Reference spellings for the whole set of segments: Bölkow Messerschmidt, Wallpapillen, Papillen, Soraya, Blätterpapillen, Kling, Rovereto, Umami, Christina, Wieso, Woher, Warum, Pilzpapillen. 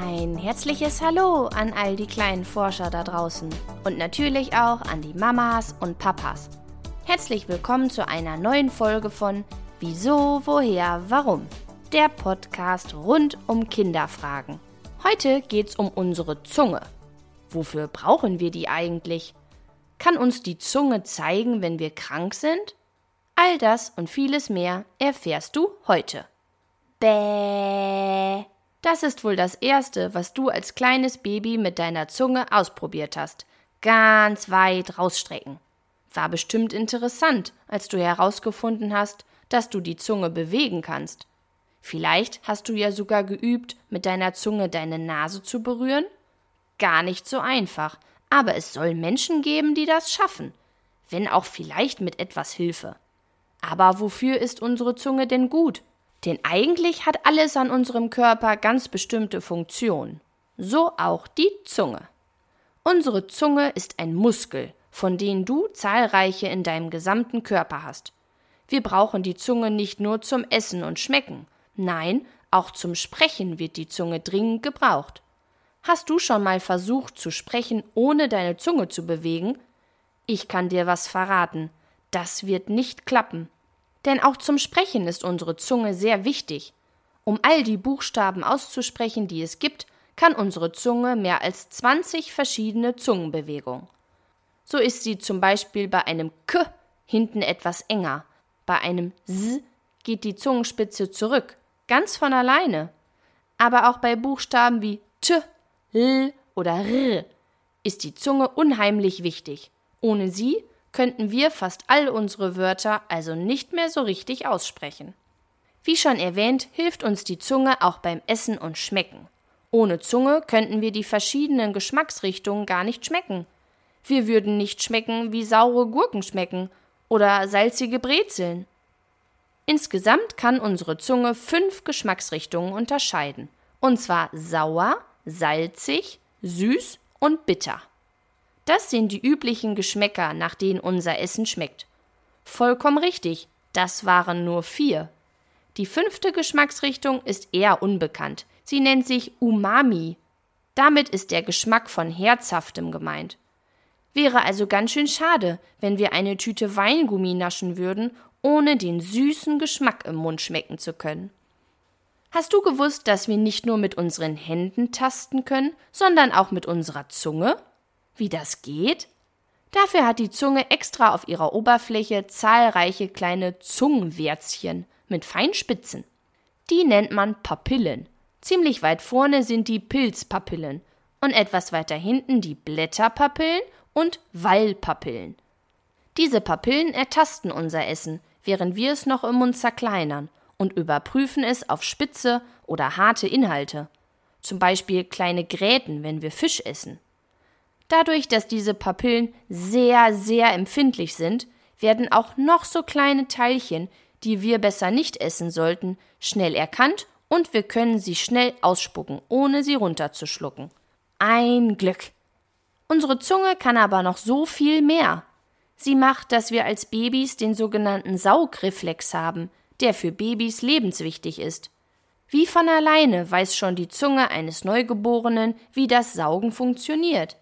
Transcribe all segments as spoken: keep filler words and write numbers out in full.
Ein herzliches Hallo an all die kleinen Forscher da draußen und natürlich auch an die Mamas und Papas. Herzlich willkommen zu einer neuen Folge von Wieso, Woher, Warum, der Podcast rund um Kinderfragen. Heute geht's um unsere Zunge. Wofür brauchen wir die eigentlich? Kann uns die Zunge zeigen, wenn wir krank sind? All das und vieles mehr erfährst du heute. Bäh! Das ist wohl das Erste, was du als kleines Baby mit deiner Zunge ausprobiert hast. Ganz weit rausstrecken. War bestimmt interessant, als du herausgefunden hast, dass du die Zunge bewegen kannst. Vielleicht hast du ja sogar geübt, mit deiner Zunge deine Nase zu berühren? Gar nicht so einfach, aber es soll Menschen geben, die das schaffen. Wenn auch vielleicht mit etwas Hilfe. Aber wofür ist unsere Zunge denn gut? Denn eigentlich hat alles an unserem Körper ganz bestimmte Funktionen. So auch die Zunge. Unsere Zunge ist ein Muskel, von dem du zahlreiche in deinem gesamten Körper hast. Wir brauchen die Zunge nicht nur zum Essen und Schmecken. Nein, auch zum Sprechen wird die Zunge dringend gebraucht. Hast du schon mal versucht zu sprechen, ohne deine Zunge zu bewegen? Ich kann dir was verraten. Das wird nicht klappen. Denn auch zum Sprechen ist unsere Zunge sehr wichtig. Um all die Buchstaben auszusprechen, die es gibt, kann unsere Zunge mehr als zwanzig verschiedene Zungenbewegungen. So ist sie zum Beispiel bei einem K hinten etwas enger. Bei einem S geht die Zungenspitze zurück, ganz von alleine. Aber auch bei Buchstaben wie T, L oder R ist die Zunge unheimlich wichtig. Ohne sie könnten wir fast all unsere Wörter also nicht mehr so richtig aussprechen. Wie schon erwähnt, hilft uns die Zunge auch beim Essen und Schmecken. Ohne Zunge könnten wir die verschiedenen Geschmacksrichtungen gar nicht schmecken. Wir würden nicht schmecken, wie saure Gurken schmecken oder salzige Brezeln. Insgesamt kann unsere Zunge fünf Geschmacksrichtungen unterscheiden, und zwar sauer, salzig, süß und bitter. Das sind die üblichen Geschmäcker, nach denen unser Essen schmeckt. Vollkommen richtig, das waren nur vier. Die fünfte Geschmacksrichtung ist eher unbekannt. Sie nennt sich Umami. Damit ist der Geschmack von Herzhaftem gemeint. Wäre also ganz schön schade, wenn wir eine Tüte Weingummi naschen würden, ohne den süßen Geschmack im Mund schmecken zu können. Hast du gewusst, dass wir nicht nur mit unseren Händen tasten können, sondern auch mit unserer Zunge? Wie das geht? Dafür hat die Zunge extra auf ihrer Oberfläche zahlreiche kleine Zungenwärzchen mit feinen Spitzen. Die nennt man Papillen. Ziemlich weit vorne sind die Pilzpapillen und etwas weiter hinten die Blätterpapillen und Wallpapillen. Diese Papillen ertasten unser Essen, während wir es noch im Mund zerkleinern und überprüfen es auf spitze oder harte Inhalte. Zum Beispiel kleine Gräten, wenn wir Fisch essen. Dadurch, dass diese Papillen sehr, sehr empfindlich sind, werden auch noch so kleine Teilchen, die wir besser nicht essen sollten, schnell erkannt und wir können sie schnell ausspucken, ohne sie runterzuschlucken. Ein Glück! Unsere Zunge kann aber noch so viel mehr. Sie macht, dass wir als Babys den sogenannten Saugreflex haben, der für Babys lebenswichtig ist. Wie von alleine weiß schon die Zunge eines Neugeborenen, wie das Saugen funktioniert.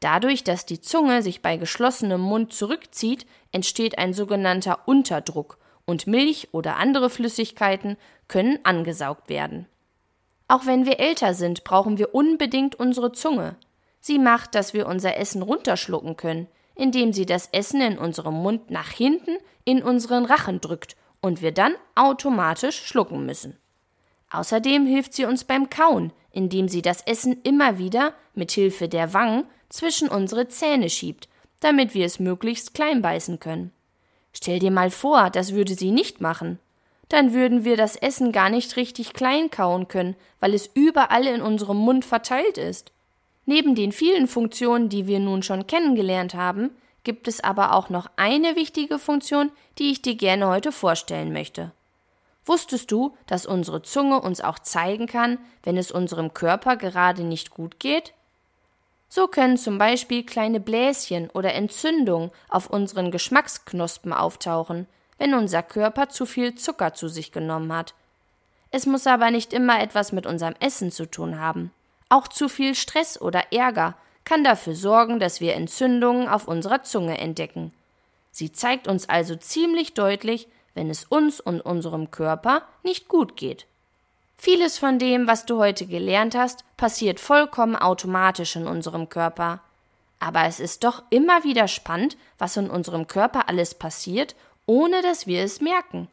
Dadurch, dass die Zunge sich bei geschlossenem Mund zurückzieht, entsteht ein sogenannter Unterdruck und Milch oder andere Flüssigkeiten können angesaugt werden. Auch wenn wir älter sind, brauchen wir unbedingt unsere Zunge. Sie macht, dass wir unser Essen runterschlucken können, indem sie das Essen in unserem Mund nach hinten in unseren Rachen drückt und wir dann automatisch schlucken müssen. Außerdem hilft sie uns beim Kauen, indem sie das Essen immer wieder mit Hilfe der Wangen zwischen unsere Zähne schiebt, damit wir es möglichst klein beißen können. Stell dir mal vor, das würde sie nicht machen. Dann würden wir das Essen gar nicht richtig klein kauen können, weil es überall in unserem Mund verteilt ist. Neben den vielen Funktionen, die wir nun schon kennengelernt haben, gibt es aber auch noch eine wichtige Funktion, die ich dir gerne heute vorstellen möchte. Wusstest du, dass unsere Zunge uns auch zeigen kann, wenn es unserem Körper gerade nicht gut geht? So können zum Beispiel kleine Bläschen oder Entzündungen auf unseren Geschmacksknospen auftauchen, wenn unser Körper zu viel Zucker zu sich genommen hat. Es muss aber nicht immer etwas mit unserem Essen zu tun haben. Auch zu viel Stress oder Ärger kann dafür sorgen, dass wir Entzündungen auf unserer Zunge entdecken. Sie zeigt uns also ziemlich deutlich, wenn es uns und unserem Körper nicht gut geht. Vieles von dem, was du heute gelernt hast, passiert vollkommen automatisch in unserem Körper. Aber es ist doch immer wieder spannend, was in unserem Körper alles passiert, ohne dass wir es merken.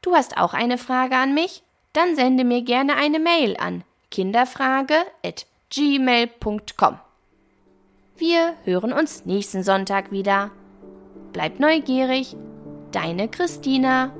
Du hast auch eine Frage an mich? Dann sende mir gerne eine Mail an kinderfrage at gmail punkt com. Wir hören uns nächsten Sonntag wieder. Bleib neugierig, deine Christina.